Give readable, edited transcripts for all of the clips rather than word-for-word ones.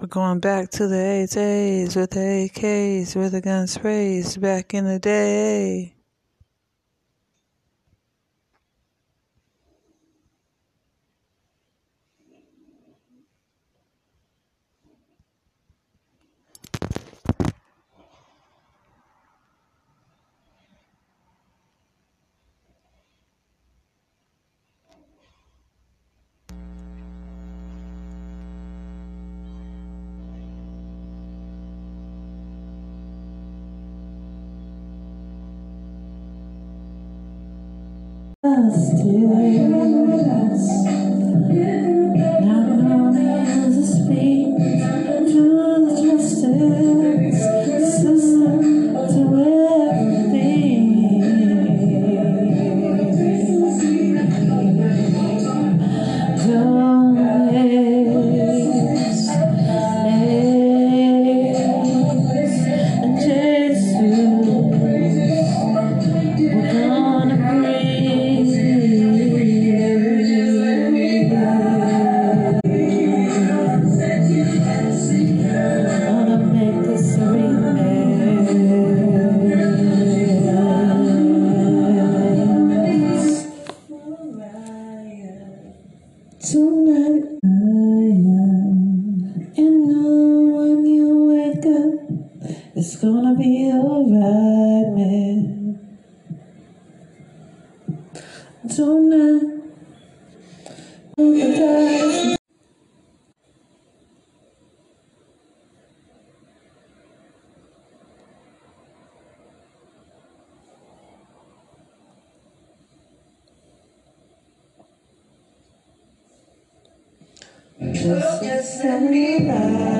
We're going back to the 8s with the AKs, where the gun sprays back in the day. Just send me back.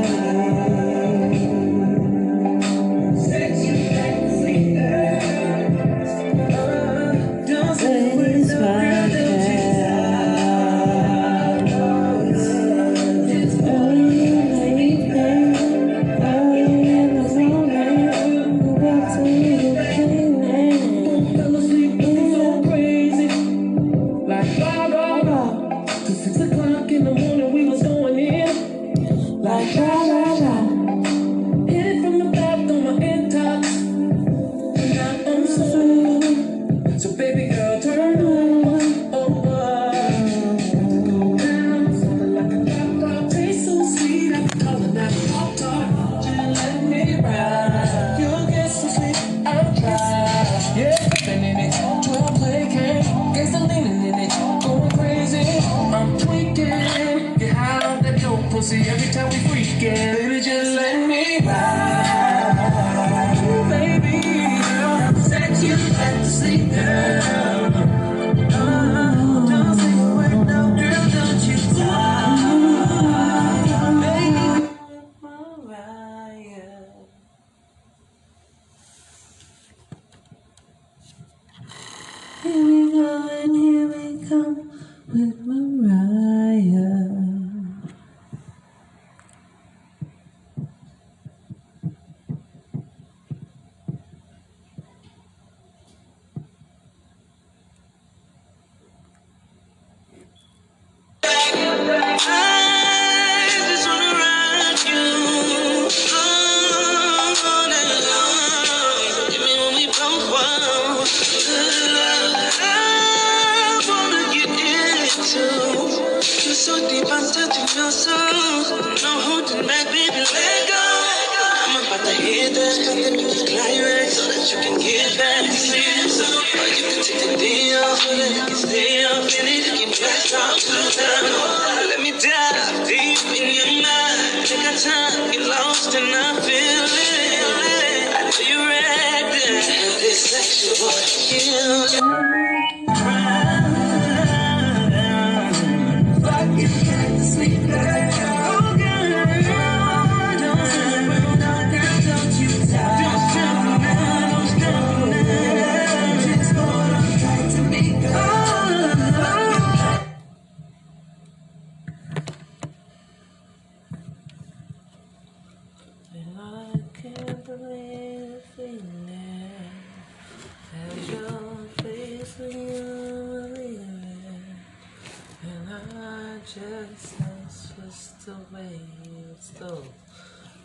the waves, though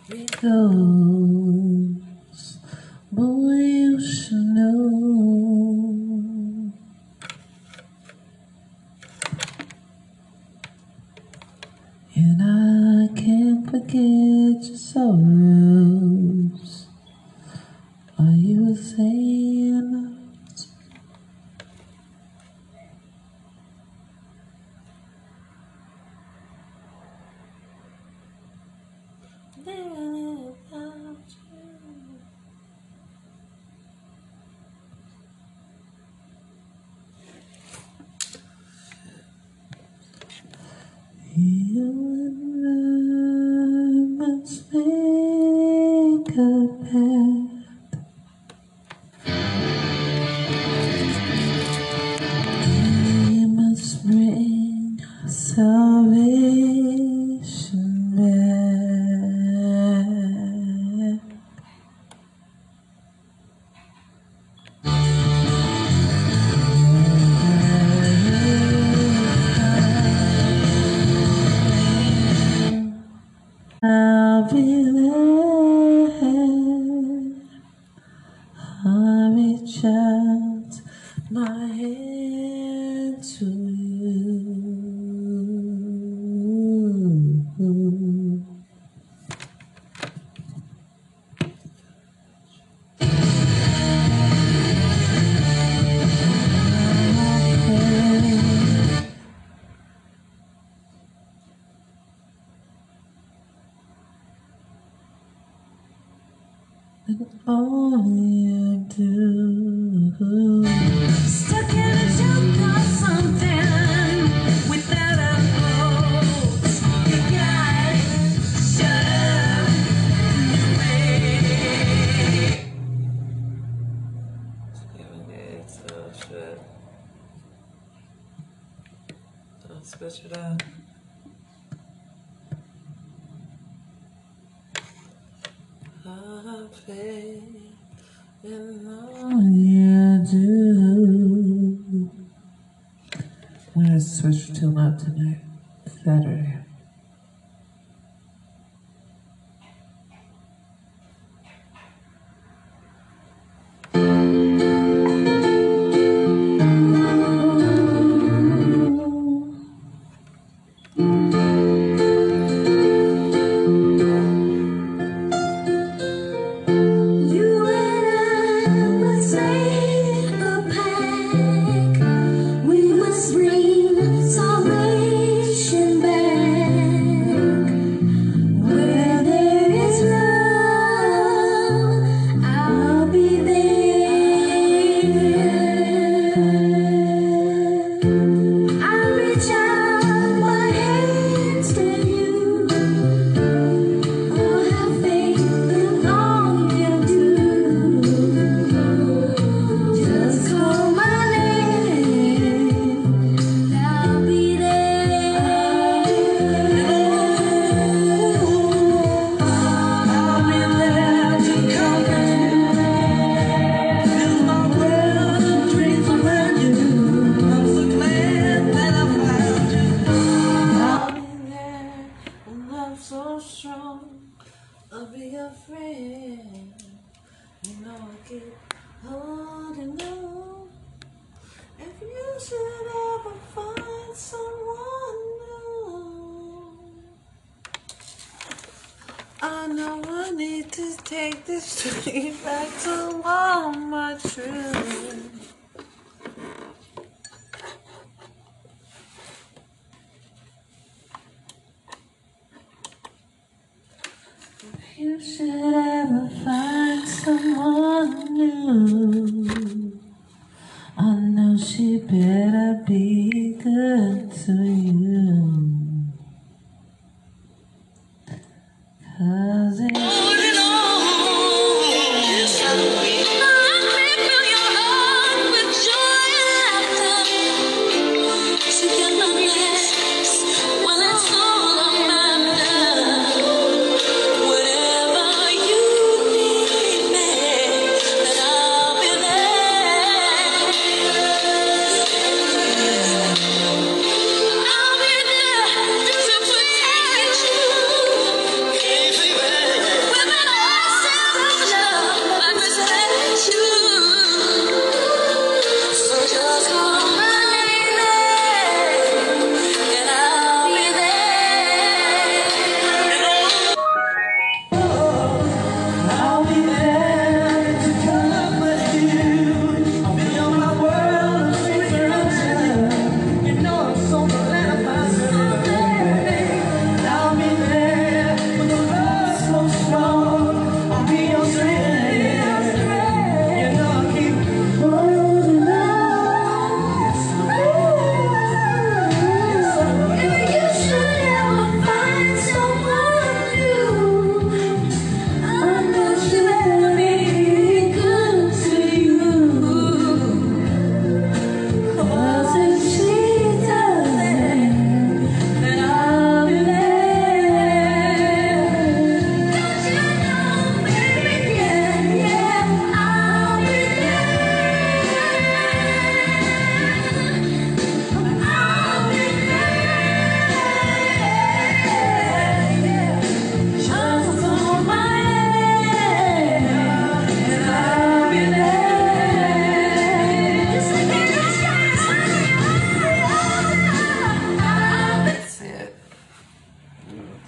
it goes, boy, you should know. And I can't forget your sorrows. Are you saying? You and I must make a pact. We must bring salvation back. I'll be there. I reach out my hand to you. And all you do, stuck in a joke or something without a pulse. You got shut up and away. So shit. Don't switch it up. I play and all you do. I'm gonna switch to love tonight, Saturday. I'll be your friend. You know I keep holding on. If you should ever find someone new, I know I need to take this street back to all my truth. If you should ever find someone new, I know she better be good to you. 'Cause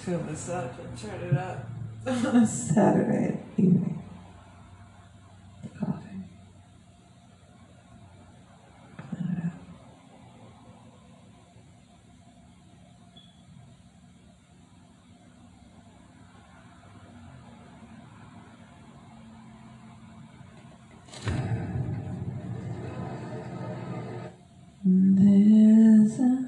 to myself and turn it up on Saturday evening. The coffee. Turn it up. There's a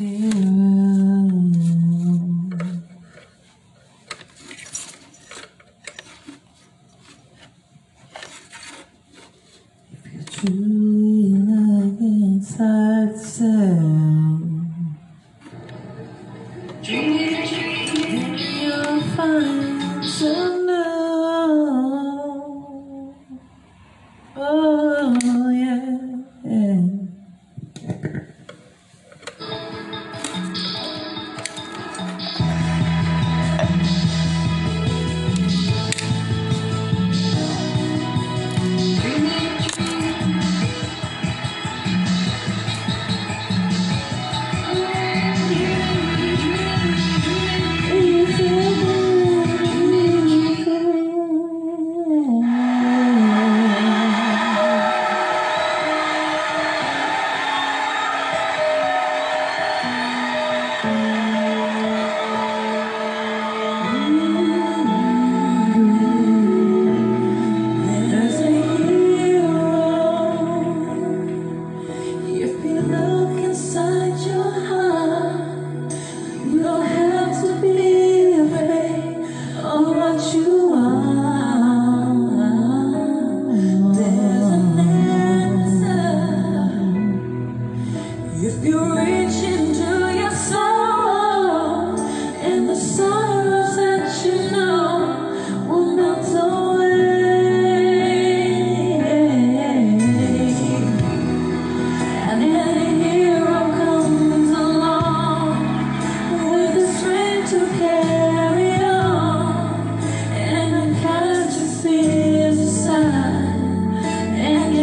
and you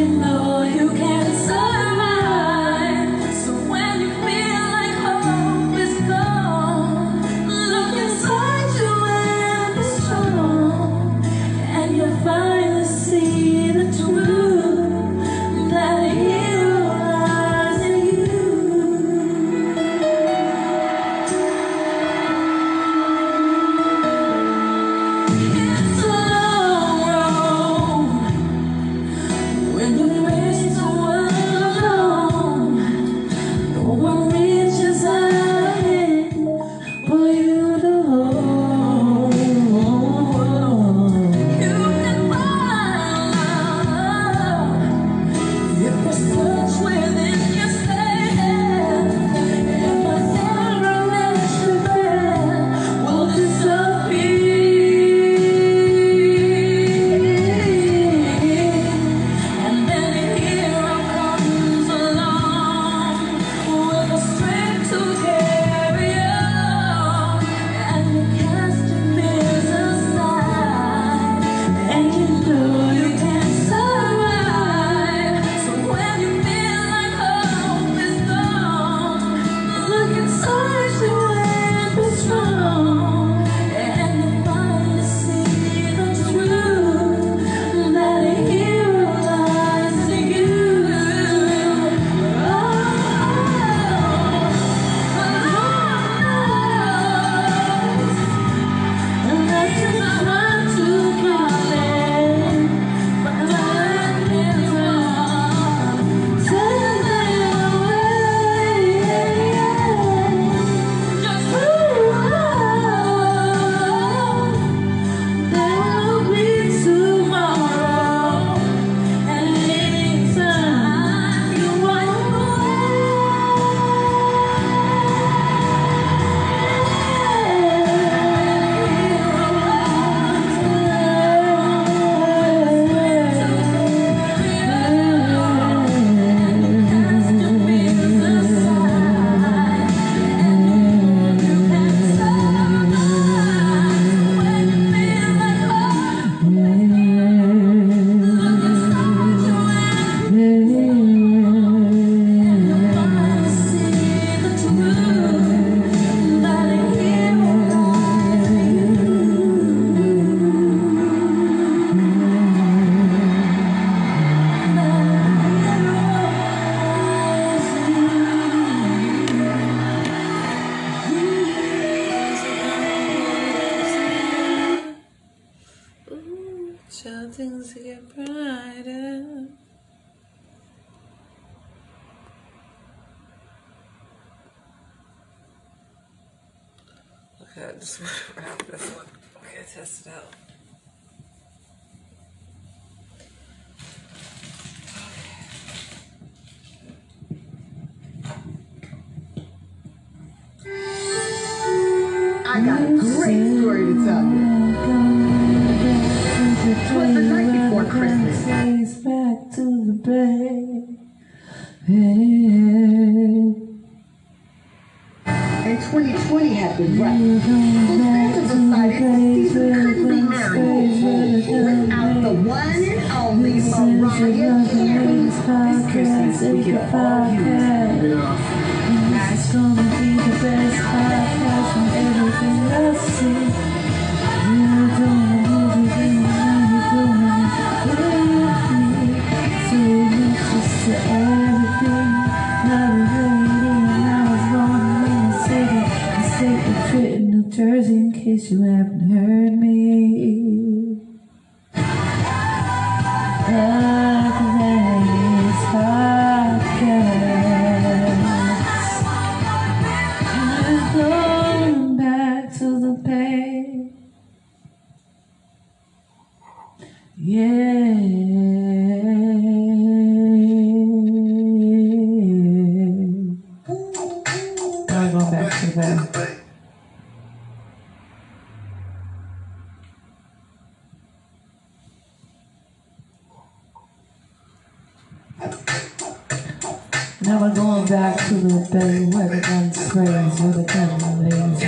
know you can survive. So when you feel Okay, I just want to wrap this one. I'm going to test it out. Okay. I got a great story to tell you. 'Twas the night before Christmas. Back to the bay. And 2020 had been rough. So Santa decided that Stephen couldn't be married without the one and only Mariah Carey. This Christmas we can all use it. It's gonna be the best podcast from everything I've seen. You're doing everything now, you're doing it. So you just to everything, not a trip in New Jersey in case you haven't heard me. I'm going back to the bay. Now we're going back to the bay where the guns praise, where the gun lays.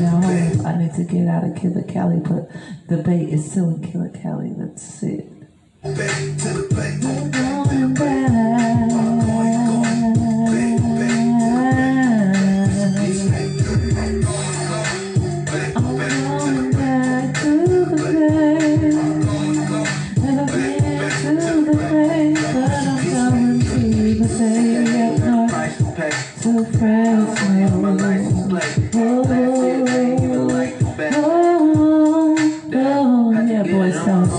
Now I need to get out of Killer Cali, but the bay is still in Killer Cali. That's it. Back to the bay. We're going back to the bay. And I'm back to the bay, but I'm coming to the bay up north to France. My life is like, yeah, boy, sounds.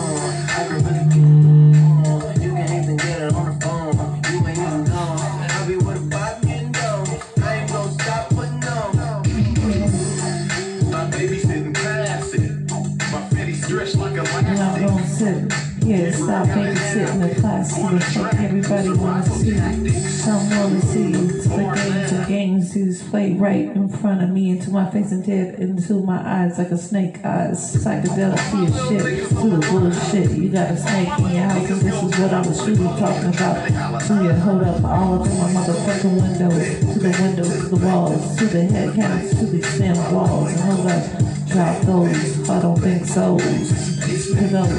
Yeah, stop being sit in the class. Everybody wants to see you. Some want to see you. It's the games and games you just play right in front of me, into my face and dead into my eyes like a snake eyes. Psychedelic to your shit, to the bullshit. You got a snake in your house, and this is what I was truly talking about. To your hold up all through my motherfucking windows, to the walls, to the head counts, to the stem walls. And hold up, drop those. I don't think so. Pick up.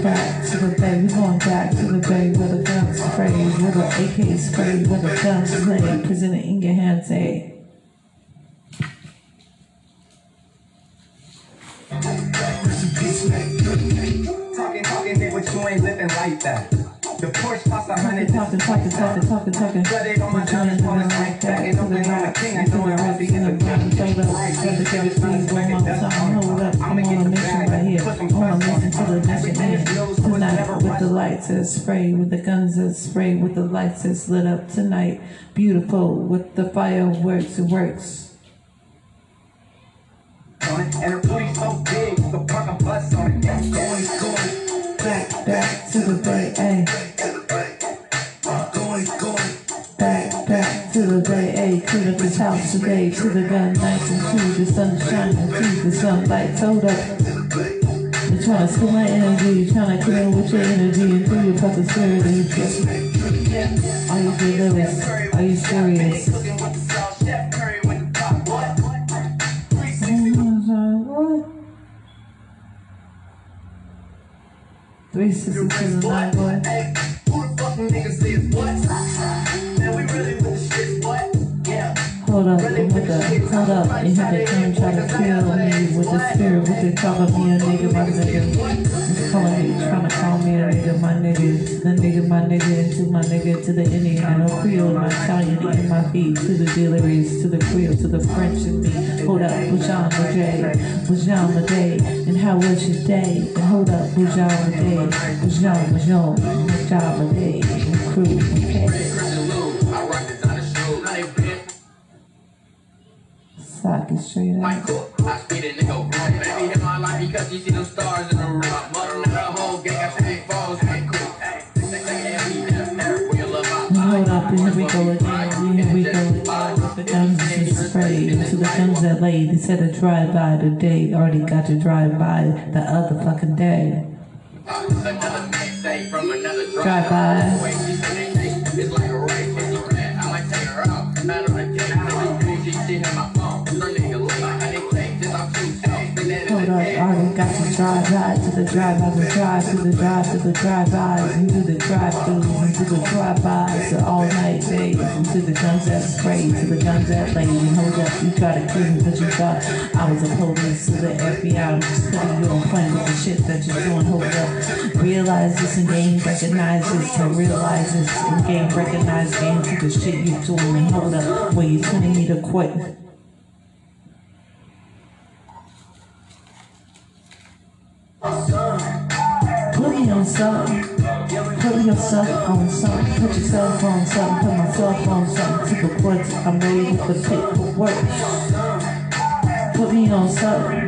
Back to the bay, we're going back to the bay where the guns spray, where the AK spray, where the guns play, presented in your hands, eh? Talking, nigga, but you ain't living like that. The Porsche costs $100. Talking. But they don't want Johnny Collins like that. It don't mean I'm a king. I know I'm happy in the ground. I'm on a mission right here. On a mission to the next man. Tonight with the lights that spray, with the guns that spray, with the lights that's lit up tonight. Beautiful with the fireworks. It works. And her booty's so big, so park a bus on it. That's going. Back to the bay, ayy. Back to the bay, ayy. Clean up his house today. To the gun nights and to the sunshine and to the sunlight. Hold up. You're trying to steal my energy. You're trying to clean with your energy and through your fucking spirit. Are you delirious? Are you serious? What? 362 boy. Who the fucking niggas is what? Man, we really with the shit, what? Yeah. Hold up. You had to come try to fill me with the spirit, with the call of me a nigga, my nigga. He's calling me, trying to call me a nigga, my nigga. The nigga, my nigga, and to my nigga, to the Indian, a Creole, my Italian, in my feet, to the delirious, to the Creole, to the French in me. Hold up, Bujan Maday, and how was your day? And hold up, Bujan Maday, and crew, okay? can show you that. Michael, I speed in the hill. Baby hit my line because you see them stars in the room. Mother the whole gang got big balls. Hold up, and here we go again. Here we go again. The guns is sprayed to the guns that lay. They said a drive-by today. Already got your drive-by the other fucking day. Drive-by. Hold up, I got to drive-by to the drive-by, to the drive, to the drive-by, into the drive-throughs, into the drive-bys, to all night days, to the guns that spray, to the guns that lay. Hold up, you tried to kill me because you thought I was a police to the FBI. I'm just putting you on plan with the shit that you're doing. Hold up, realize this in game, recognize this, and realize this in game, recognize game to the shit you're doing. And hold up, well, you're telling me to quit. Put yourself on something, put yourself on something, put myself on something, to the point I'm ready with the paperwork. Put me on something,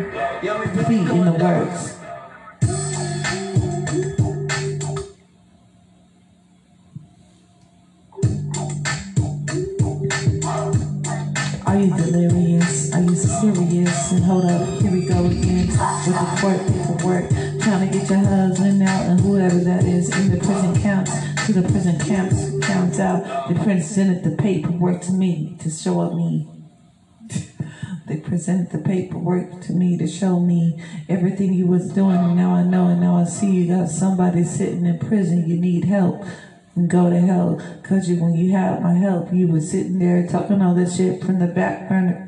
put me in the works. Are you delirious? Are you serious? And hold up, here we go again with the court paperwork. Trying to get your husband out and whoever that is in the prison counts to the prison camps counts out. They presented the paperwork to me to show up me. They presented the paperwork to me to show me everything you was doing, and now I know, and now I see you got somebody sitting in prison. You need help and go to hell. Cause you, when you had my help, you was sitting there talking all this shit from the back burner.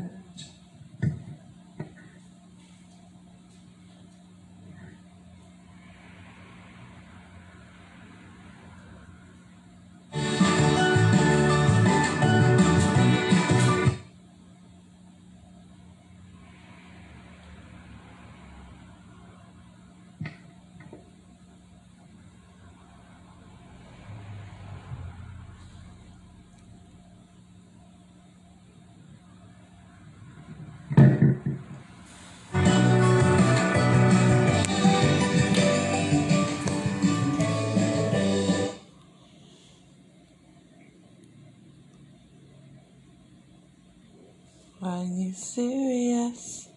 Are you serious?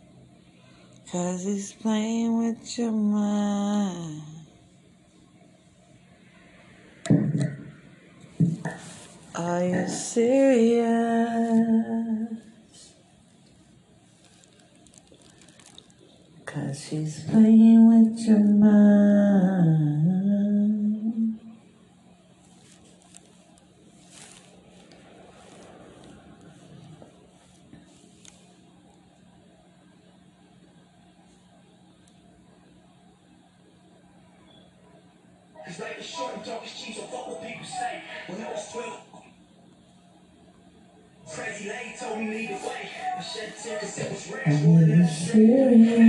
Cause he's playing with your mind. Are you serious? Cause she's playing with your mind. It's like the short and darkest cheese, or fuck what people say. When I was 12, crazy lady told me lead the way. I shed tears cause it was rash. More than a street. Are you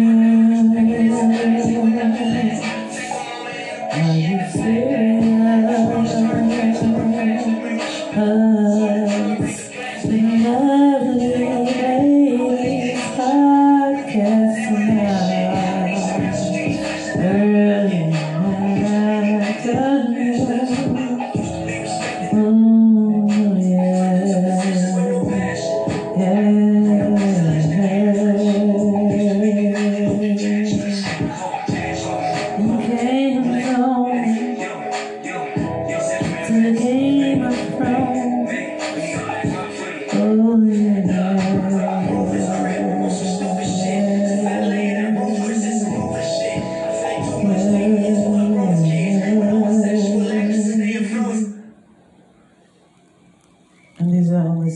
serious? Us, the lovely ladies podcast now. Early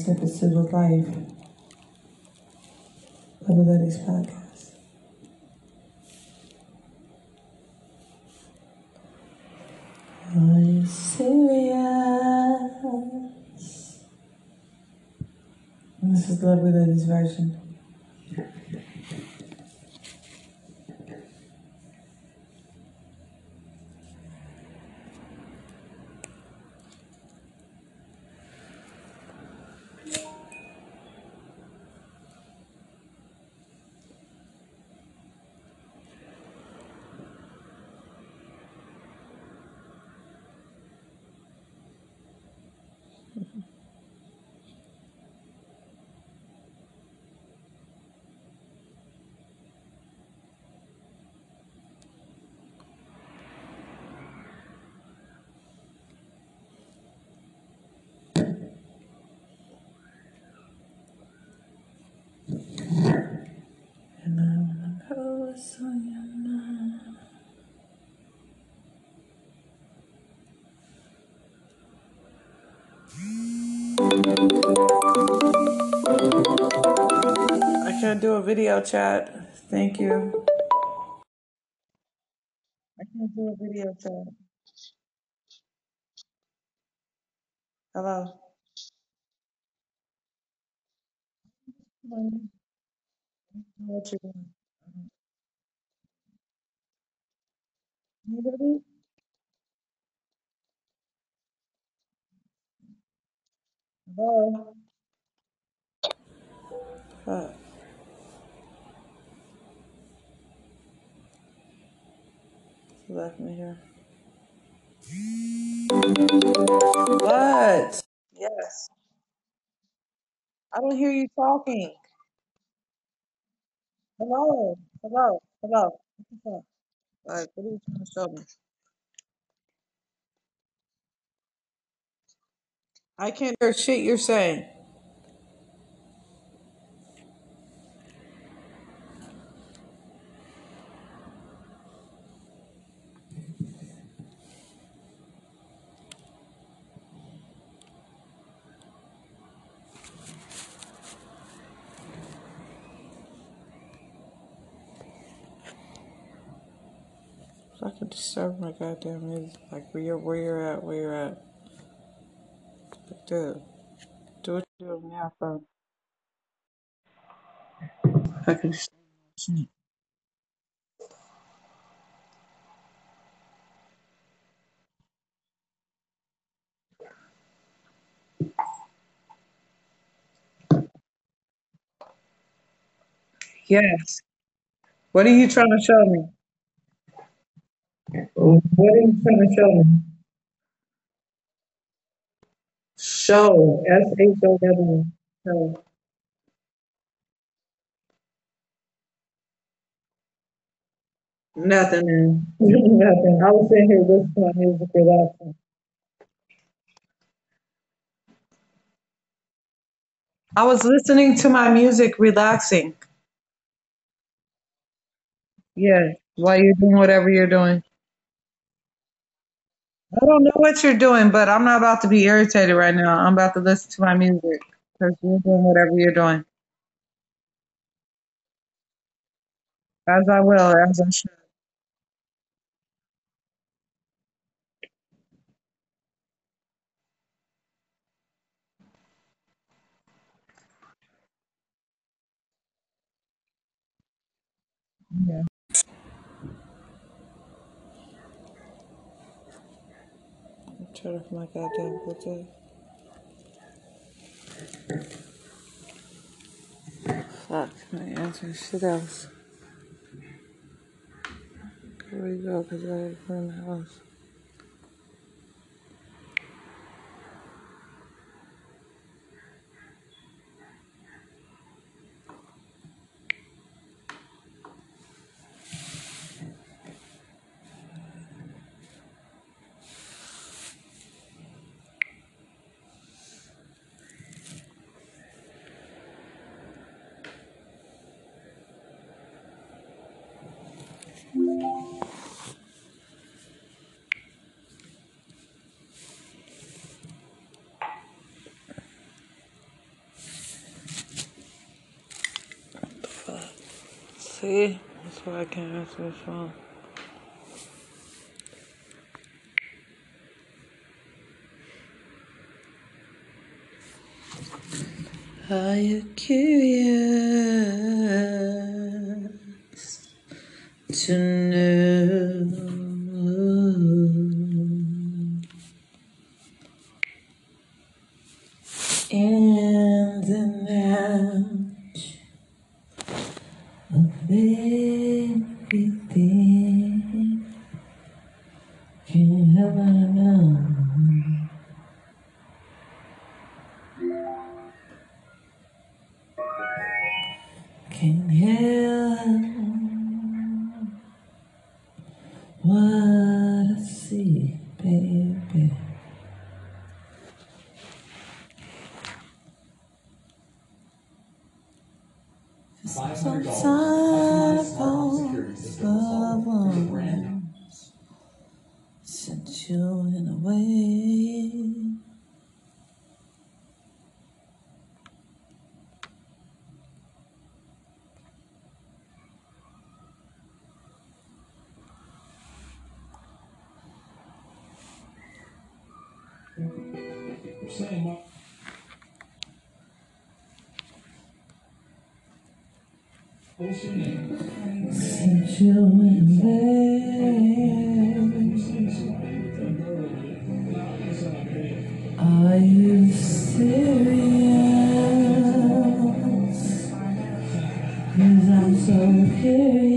episode of Life, Level Ladies Podcast. Are you serious? And this is Level Ladies version. I can't do a video chat. Thank you. I can't do a video chat. Hello. What you want? You hear me? Hello. She left me here. What? Yes. I don't hear you talking. Hello. Hello. Hello. All right. What are you trying to show me? I can't hear shit you're saying. If I could disturb my goddamn music, like where you're at. But dude, do what you're doing now, bro. I can see. Yes. What are you trying to show me? What are you trying to show me? Show. S-H-O-W. Show. Nothing, man. Nothing. I was sitting here listening to my music for that one. I was listening to my music, relaxing. Yeah, while you're doing whatever you're doing. I don't know what you're doing, but I'm not about to be irritated right now. I'm about to listen to my music because you're doing whatever you're doing. As I will, as I should. Yeah. Turn off my goddamn Bluetooth. Fuck, my answer shit else. Here we go, because I gotta clean the house. See, that's why I can't answer the phone. Are you curious to know? In the night. Everything can help what I see, baby. Sometimes love ones sent you in a way saying. What's your name? Since you went there, are you serious? 'Cause I'm so curious.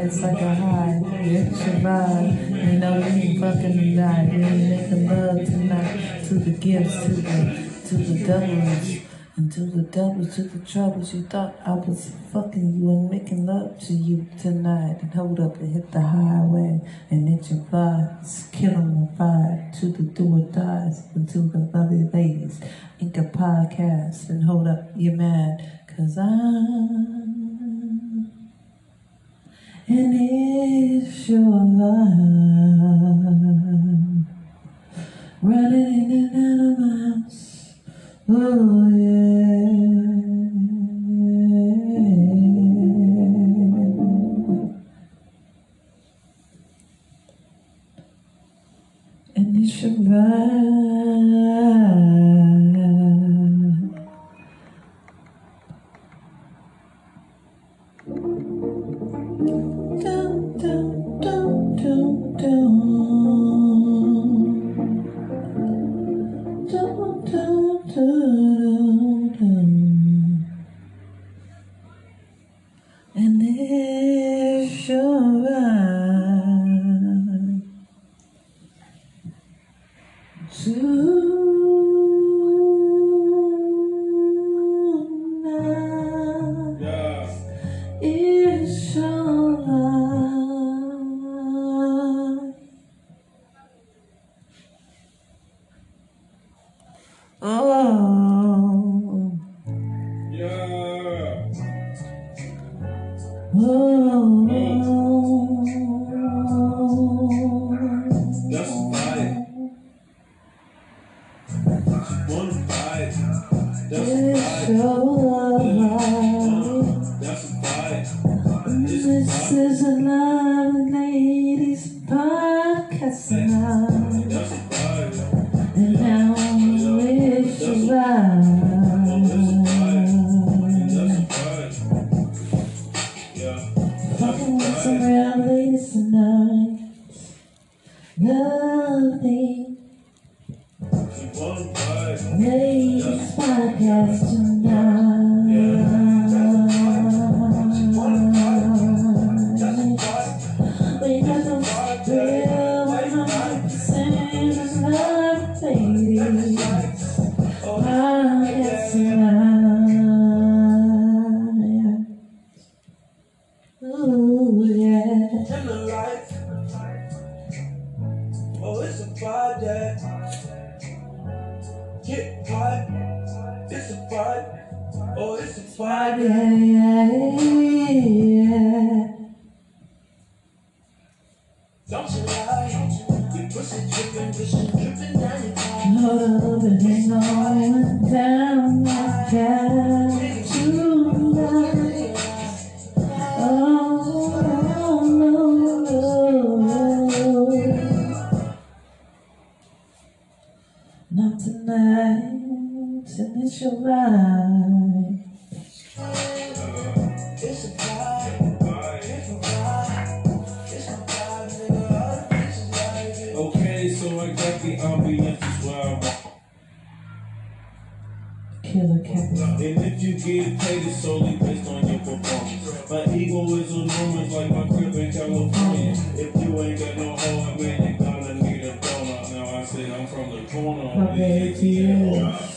It's like a high, it's your vibe. You know we ain't fucking die. We ain't making love tonight. To the gifts, to the doubles, and to the doubles, to the troubles. You thought I was fucking you and making love to you tonight. And hold up and hit the highway, and it's your vibe. It's killing the vibe. To the do or dies, and to the lovely ladies. Ink a podcast, and hold up, you're mad, 'cause I'm. And it's your love running in and out of my house. Oh yeah. And it's your vibe. And it's your right to Friday. Get hot. It's a Friday. Oh, it's a Friday. Don't you lie. Your pussy dripping, vision dripping down your thigh. Love it ain't going down like that. True love. Oh, no, no. Not tonight. And it's your right. It's a vibe. It's a vibe. It's a vibe. Okay, so I got the ambiance as well. Killer Captain. And if you get paid, it's solely based on your performance. My ego is enormous, like my crib in California. If you ain't got no heart, man, you're gonna need a donut. Now I say I'm from the corner. Okay,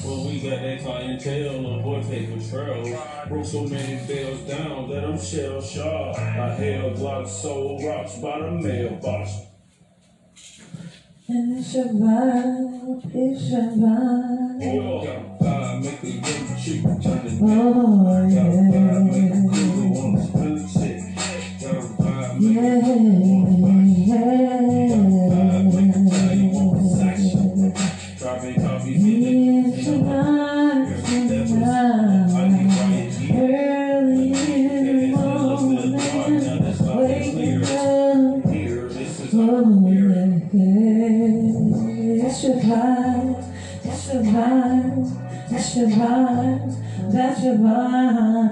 well, we got that clientele, a vortex betrayal. Broke so many bells down that I'm shell sharp. I held Glock, sold rocks by the mailbox. And it's your vibe, it's your vibe. Oh, got vibe, make the young chick turn it down. Oh, yeah. Got vibe, make the girl want to spill the shit. Got vibe, make the girl want to watch. Got vibe, make the girl want to section. Dropping copies in the that's your vibe, that's your vibe,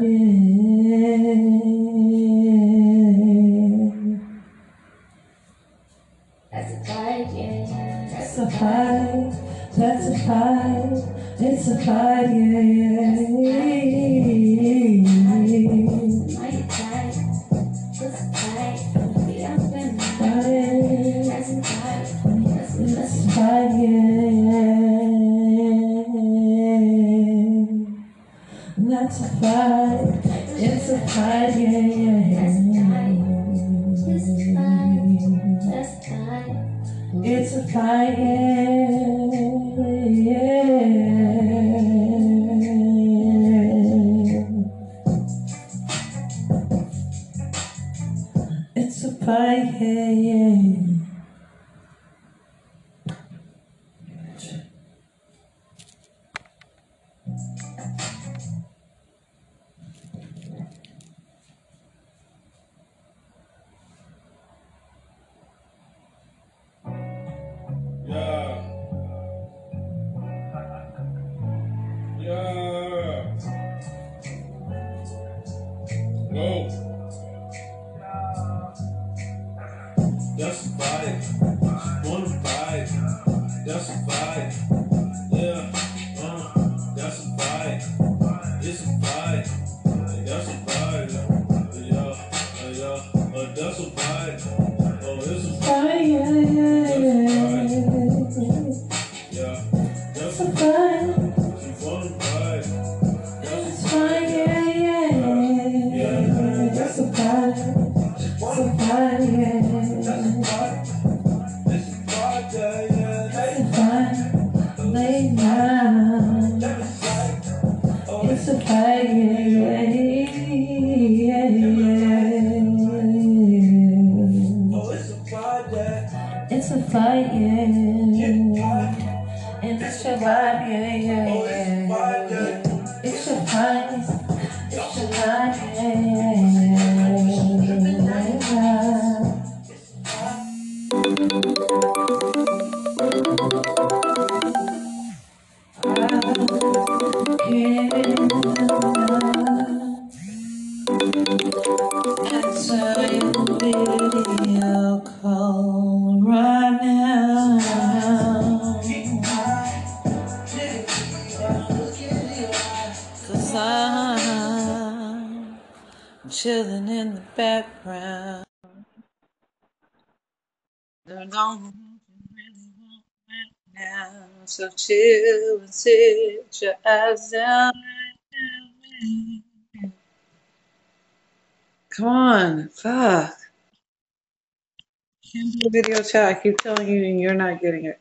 yeah. That's a vibe, yeah. That's a vibe, that's a vibe, it's a vibe, yeah. That's a vibe, yeah. That's a vibe, it's a vibe, yeah. It's a vibe, yeah. It's a vibe, yeah. So chill and sit your eyes down and down. Come on, fuck. Can do a video chat. I keep telling you and you're not getting it.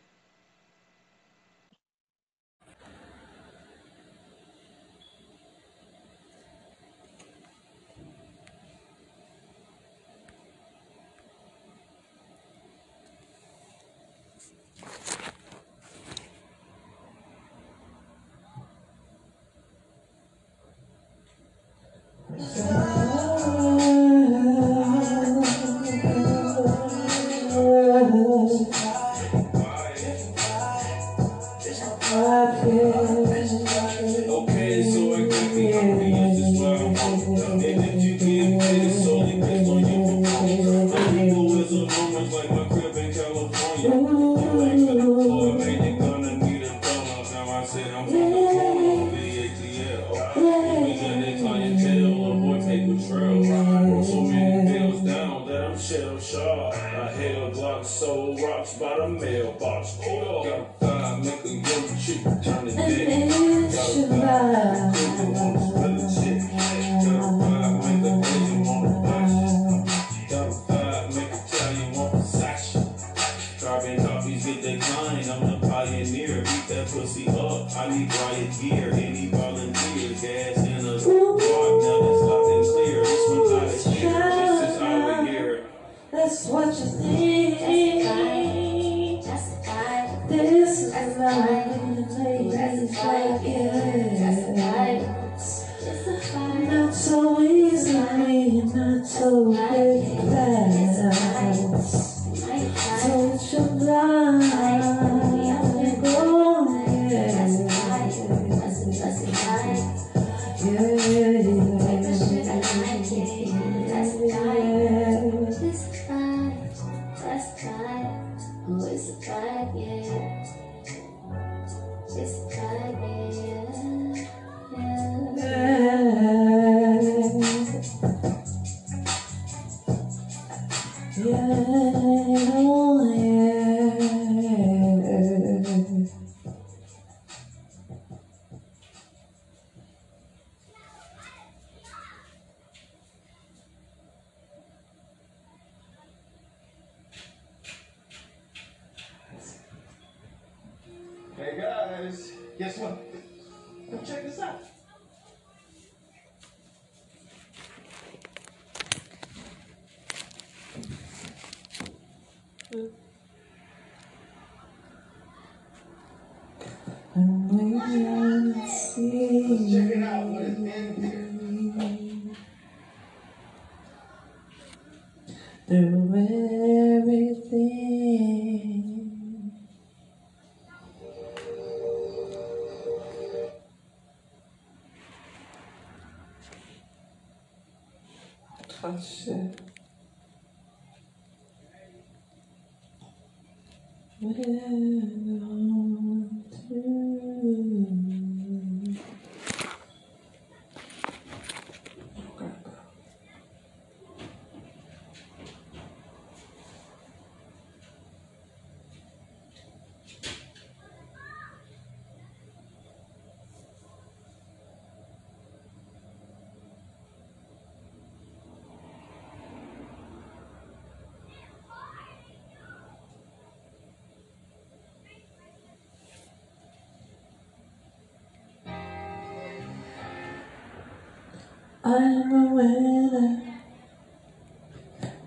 I'm a winner,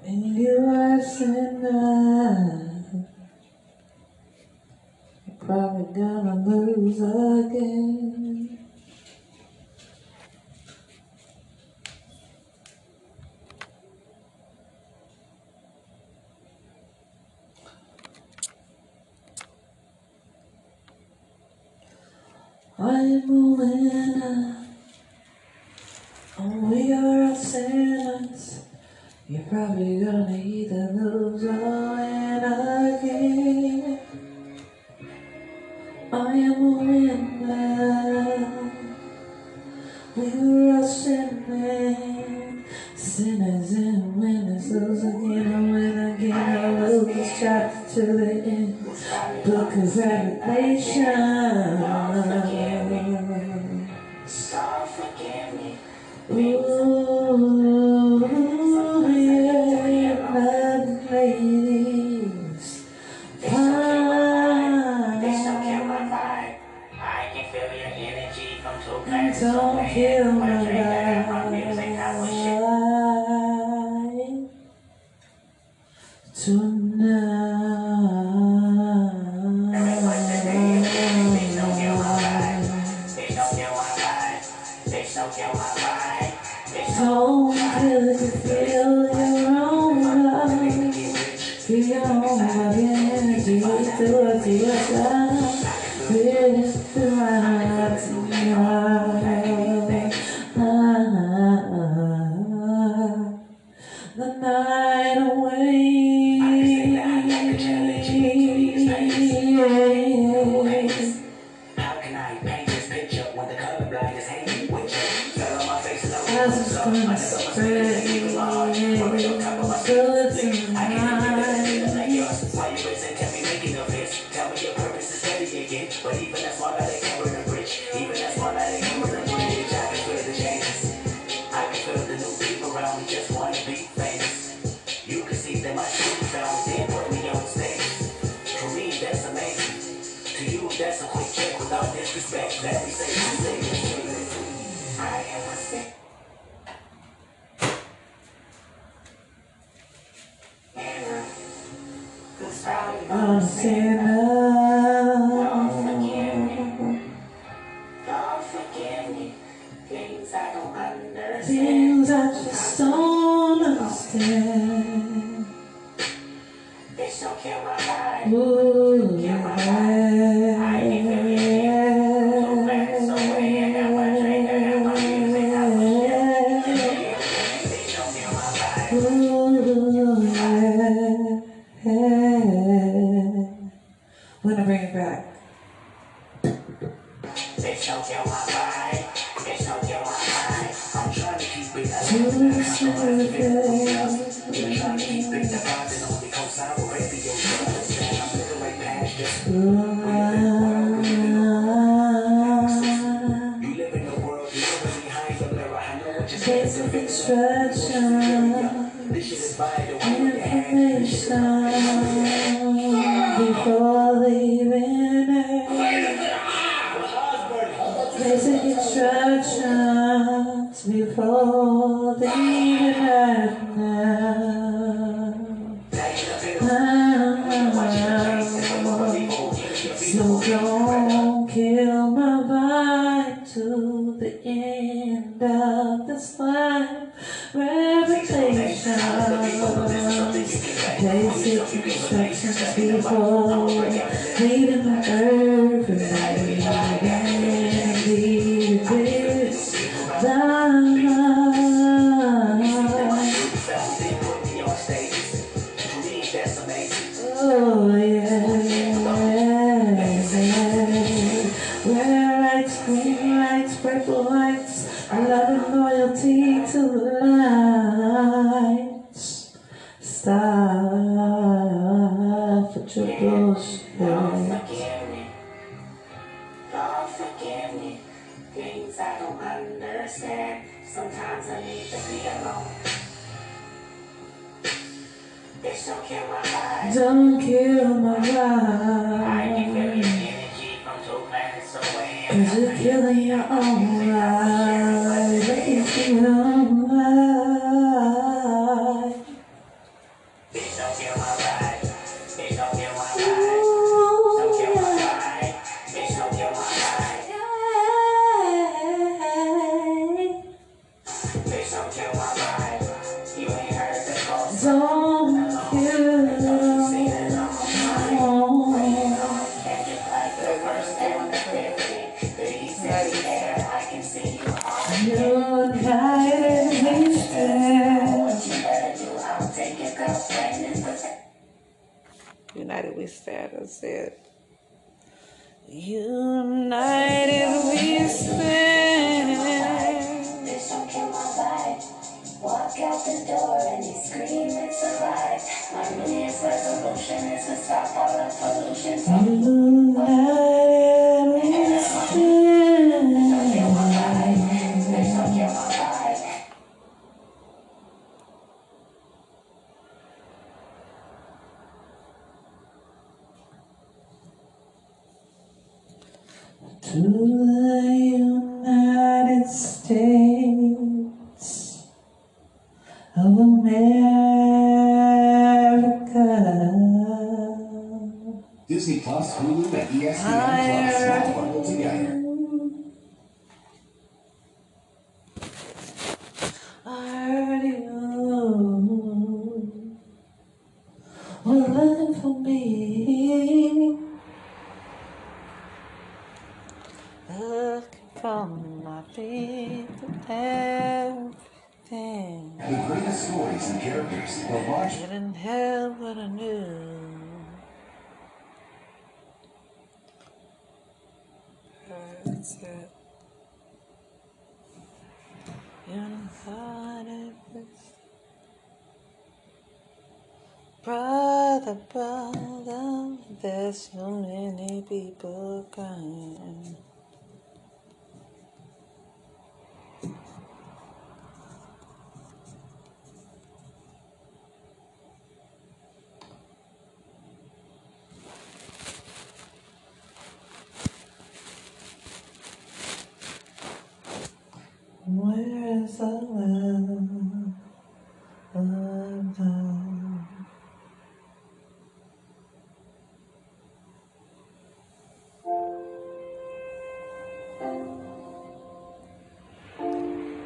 and you are a sinner. You're probably gonna lose again. I'm a winner. We are all sinners. You're probably gonna either lose or win again. I am a winner. We were all sinners. Sinners and winners. Lose again and win again. I will just try to the end. Book of Revelation. Stop, forgive me. Ooh, yeah, my lady. Don't kill my vibe tonight. Don't kill it, feel your own love. Feel your own energy, do it to yourself. Feel it to my heart, to your heart. The night away, I can sing that, like a jelly. How can I paint this picture when the colorblind is hanging with you? Fell on my face and I was so much so I can't even get like yours. Why you listen to me making of this? Tell me your purpose is heavy again. But even as far as I can burn a bridge, even as far as I can burn a bridge, I can feel the changes. I can feel the new people around me just wanna be. That my shoes found then put me on stage. For me, that's amazing. To you, that's a quick check without disrespect. Let me say this. I am a sick. I'm sinner. Don't forgive me. Things I don't understand. Things I just don't understand. Don't kill my vibe. Don't kill my vibe. I ain't feeling it. So fast, so weird. Now I drink, now my music, now my shit. Don't kill my vibe. We're gonna bring it back. Bitch, don't kill my vibe. Bitch, don't kill my vibe. I'm trying to keep it alive. I'm trying to keep it alive. You live in the world, you don't really hide the mirror. I know what you're saying. This shit is by the way before leaving her. Basic instructions before leaving her now. So don't kill my vibe to the end of this life. Reputations, basic instructions before leaving my earth. And leave this life. Oh yeah. Green lights, purple lights, love and loyalty to the lights. Stop with your bullshit. Don't forgive me, things I don't understand. Sometimes I need to be alone. Bitch, don't kill my vibe. Don't kill my vibe. I ain't feeling energy from 2 planets away. Cause you're killing your own life, making your own life. Bitch, don't kill my vibe. Bitch, don't kill my vibe. Don't kill my vibe. Bitch, don't kill my vibe. Bitch, don't kill my vibe. You ain't heard the call. Don't kill my vibe. Can't get like the first day when they're clear. I can see you all day. You guided me still. What you better do, I'll take your girlfriend and protect. United we stand, I said. United we stand. Bitch, don't kill my vibe. Walk out the door and you scream and survive. My millionth resolution is to stop all the pollution. United we stand. To the United Disney Plus, Hulu, and ESPN Plus now bundled together. The greatest stories and characters were watched. I didn't have what I knew. That's it. Unified brother, there's so many people crying. Where is the love of God?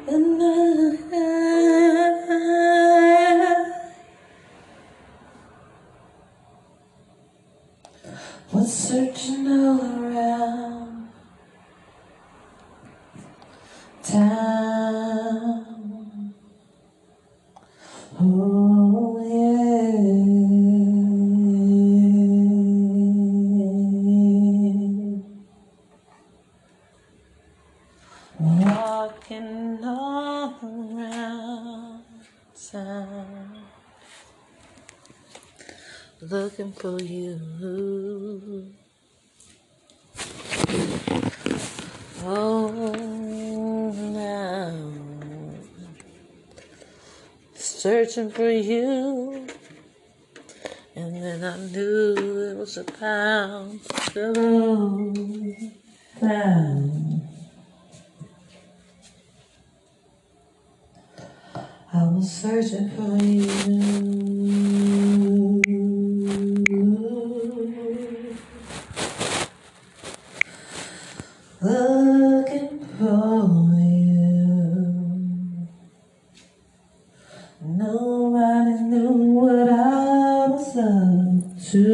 And I was searching all around. Time. Oh yeah, walking all around town, looking for you. Oh, now, searching for you, and then I knew it was a pound to lose. I was searching for you. Looking for you. Nobody knew what I was up to,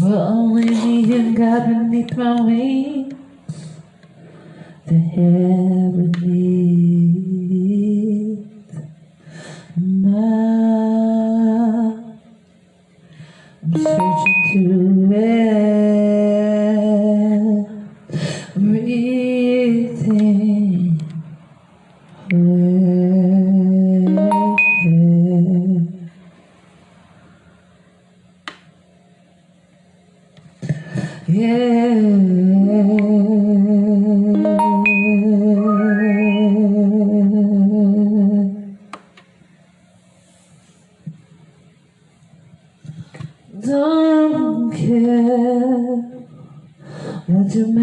but only me and God beneath my wings to heaven needs I'm searching to everything. Don't care what you may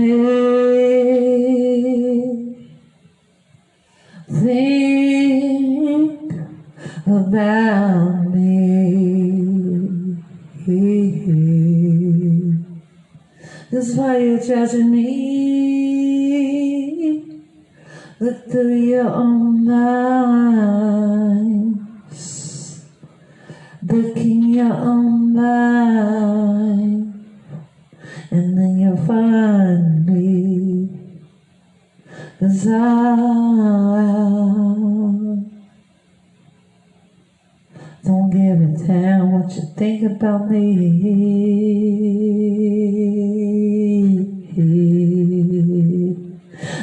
think about me. That's why you're judging me. Look through your own eyes, looking your own. And then you'll find me, 'cause I don't give a damn what you think about me.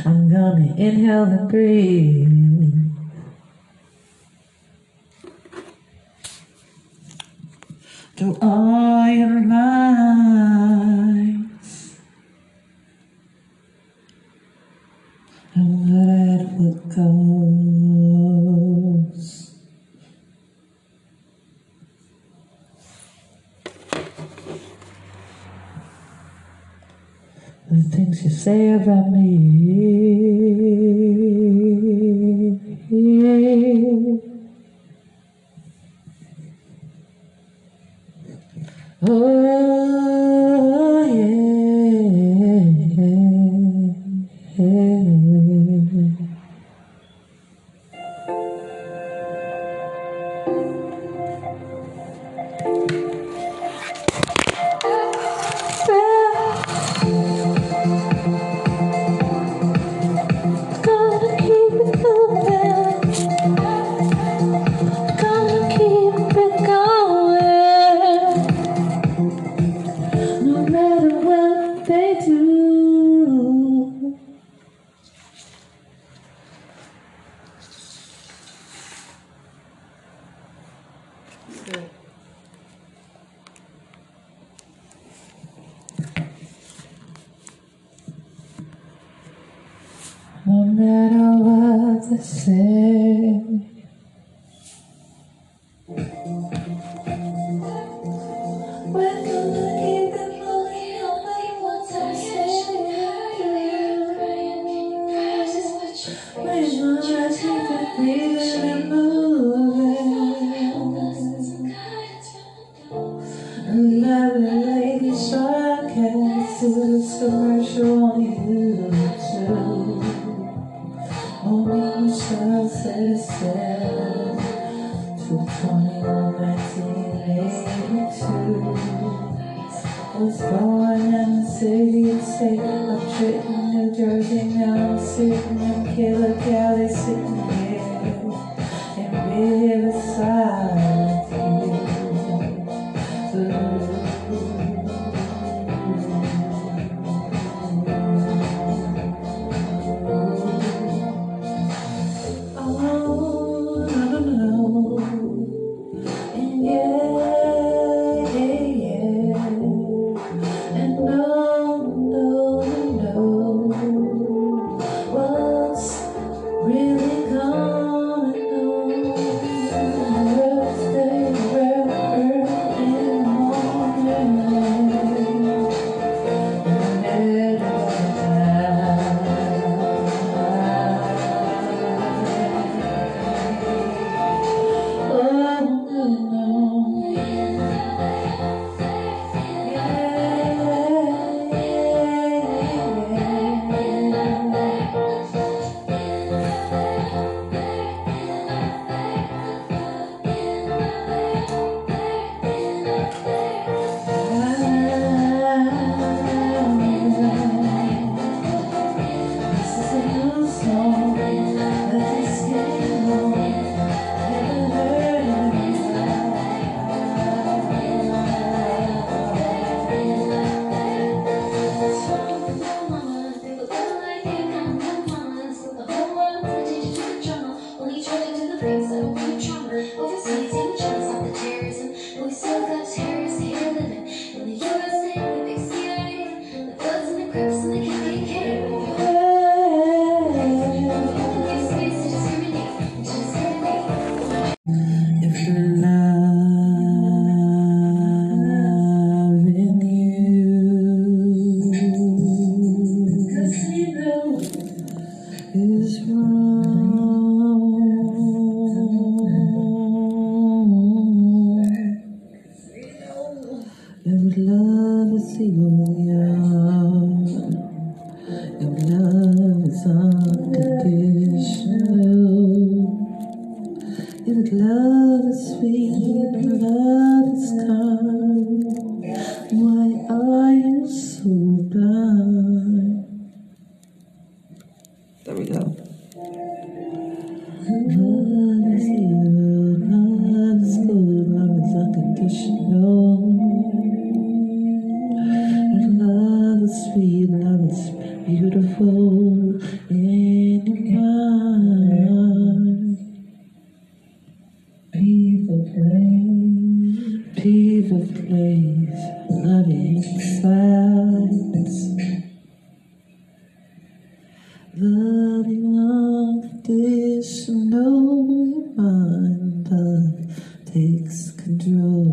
I'm gonna inhale and breathe. Through all your lies, and let what goes. The things you say about me. Oh yeah, yeah. No matter what they say, we're gonna keep it moving. Only once I say, we're gonna keep it moving and moving. And every lady shark has to the commercial on you too. Only shall set sail to 1982. Was born in the city state of Trenton, New Jersey. Now I'm sitting in Killer Cali, sitting here and be here beside you. There we go. Love is good, love is good, love is unconditional. And love is sweet, love is beautiful in your mind. Be the place, be the place, loving silence. Loving unconditional, mind that takes control.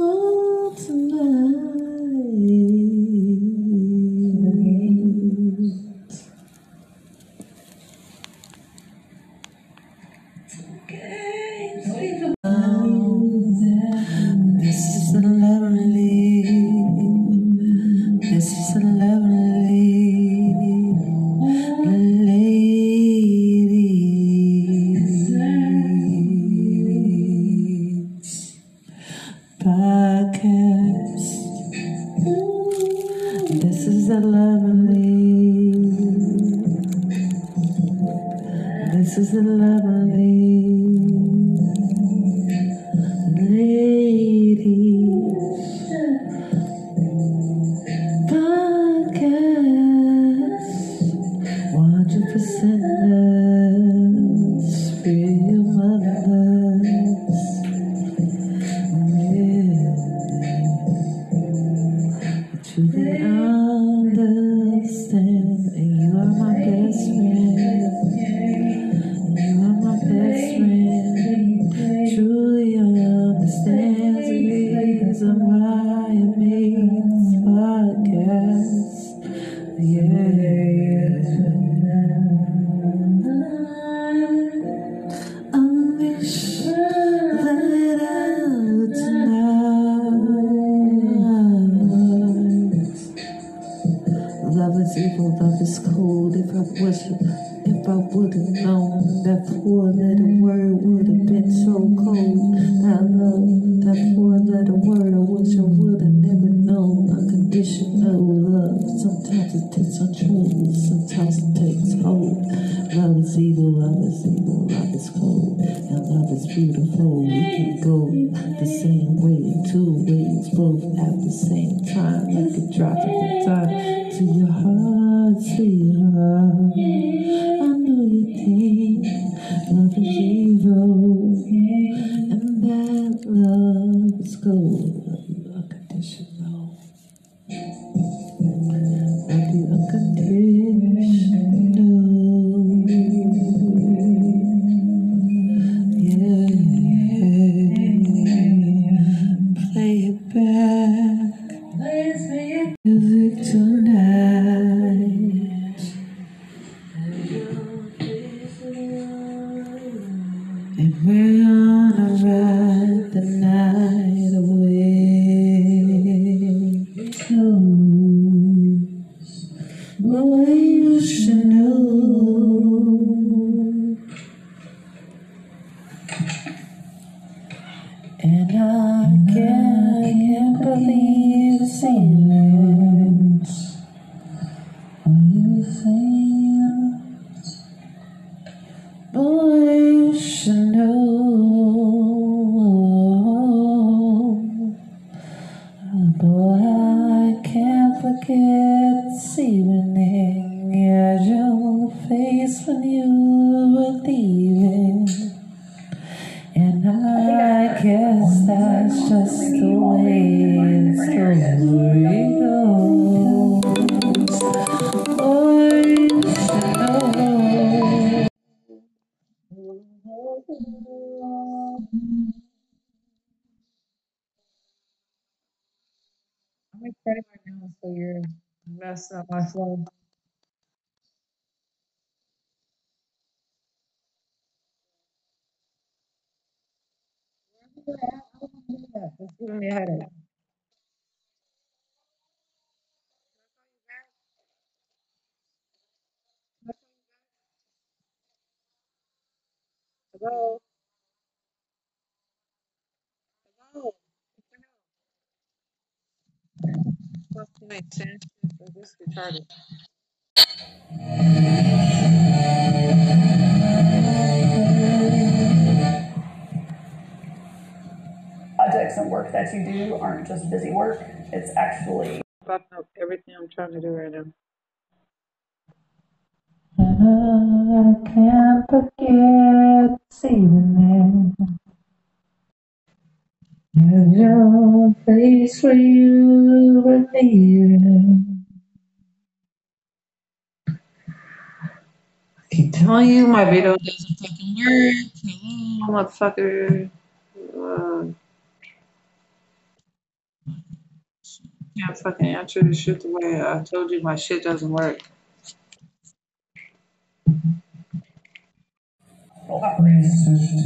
Oh, tonight. Tonight. This is a lovely. This is a lovely lady podcast. 100% love for your mothers. They understand, and you are my best friend. You are my best friend. Truly understands me. Is a why it means podcast. Yeah. I'll make sure that out tonight. Love is evil, love is cold. If I would've known, that poor little word would've been so cold. That love, that poor little word, I wish I would've never known. Unconditional love, sometimes it takes control, sometimes it takes hold. Love is evil, love is evil, love is cold, and love is beautiful. We can go the same way, two ways, both at the same time, like a drop of the dime. To your heart, to your heart, I know you think love is evil, and that love is cold. Love you unconditional. Love you unconditional. Yeah. Play it back. Music tonight. And we're gonna ride the night away. Oh, well, you should know. And I can't believe it's saying it. Are you saying it? Boy, you should know. Boy, I can't forget seeing at your face when you were leaving. And I guess that's just the way it's going to go. I'm recording right now, so you're messing up my flow. I don't want to do that. That's giving me a headache. Hello? Hello? Must make sense for this retarded. Projects and work that you do aren't just busy work, it's actually fucking up everything I'm trying to do right now. I can't forget seeing it. At your face where you were leaving. I keep telling you my video doesn't fucking work. Hello, motherfucker. Can't fucking answer this shit the way I told you my shit doesn't work. Operators.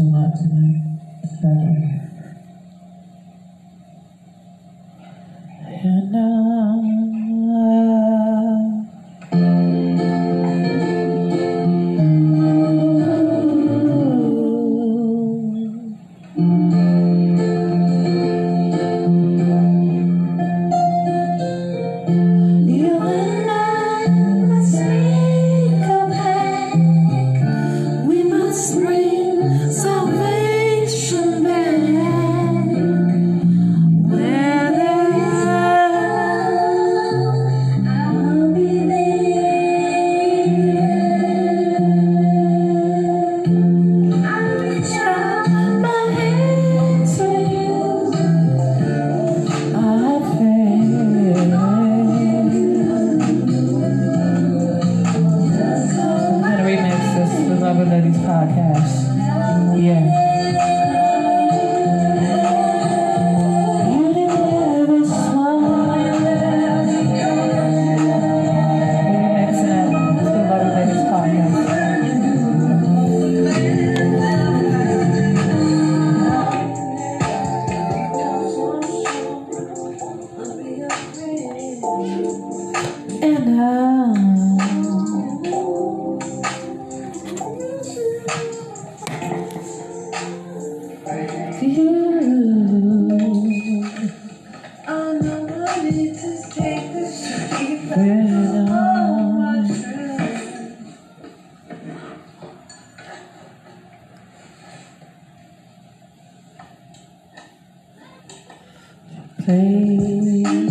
Hey.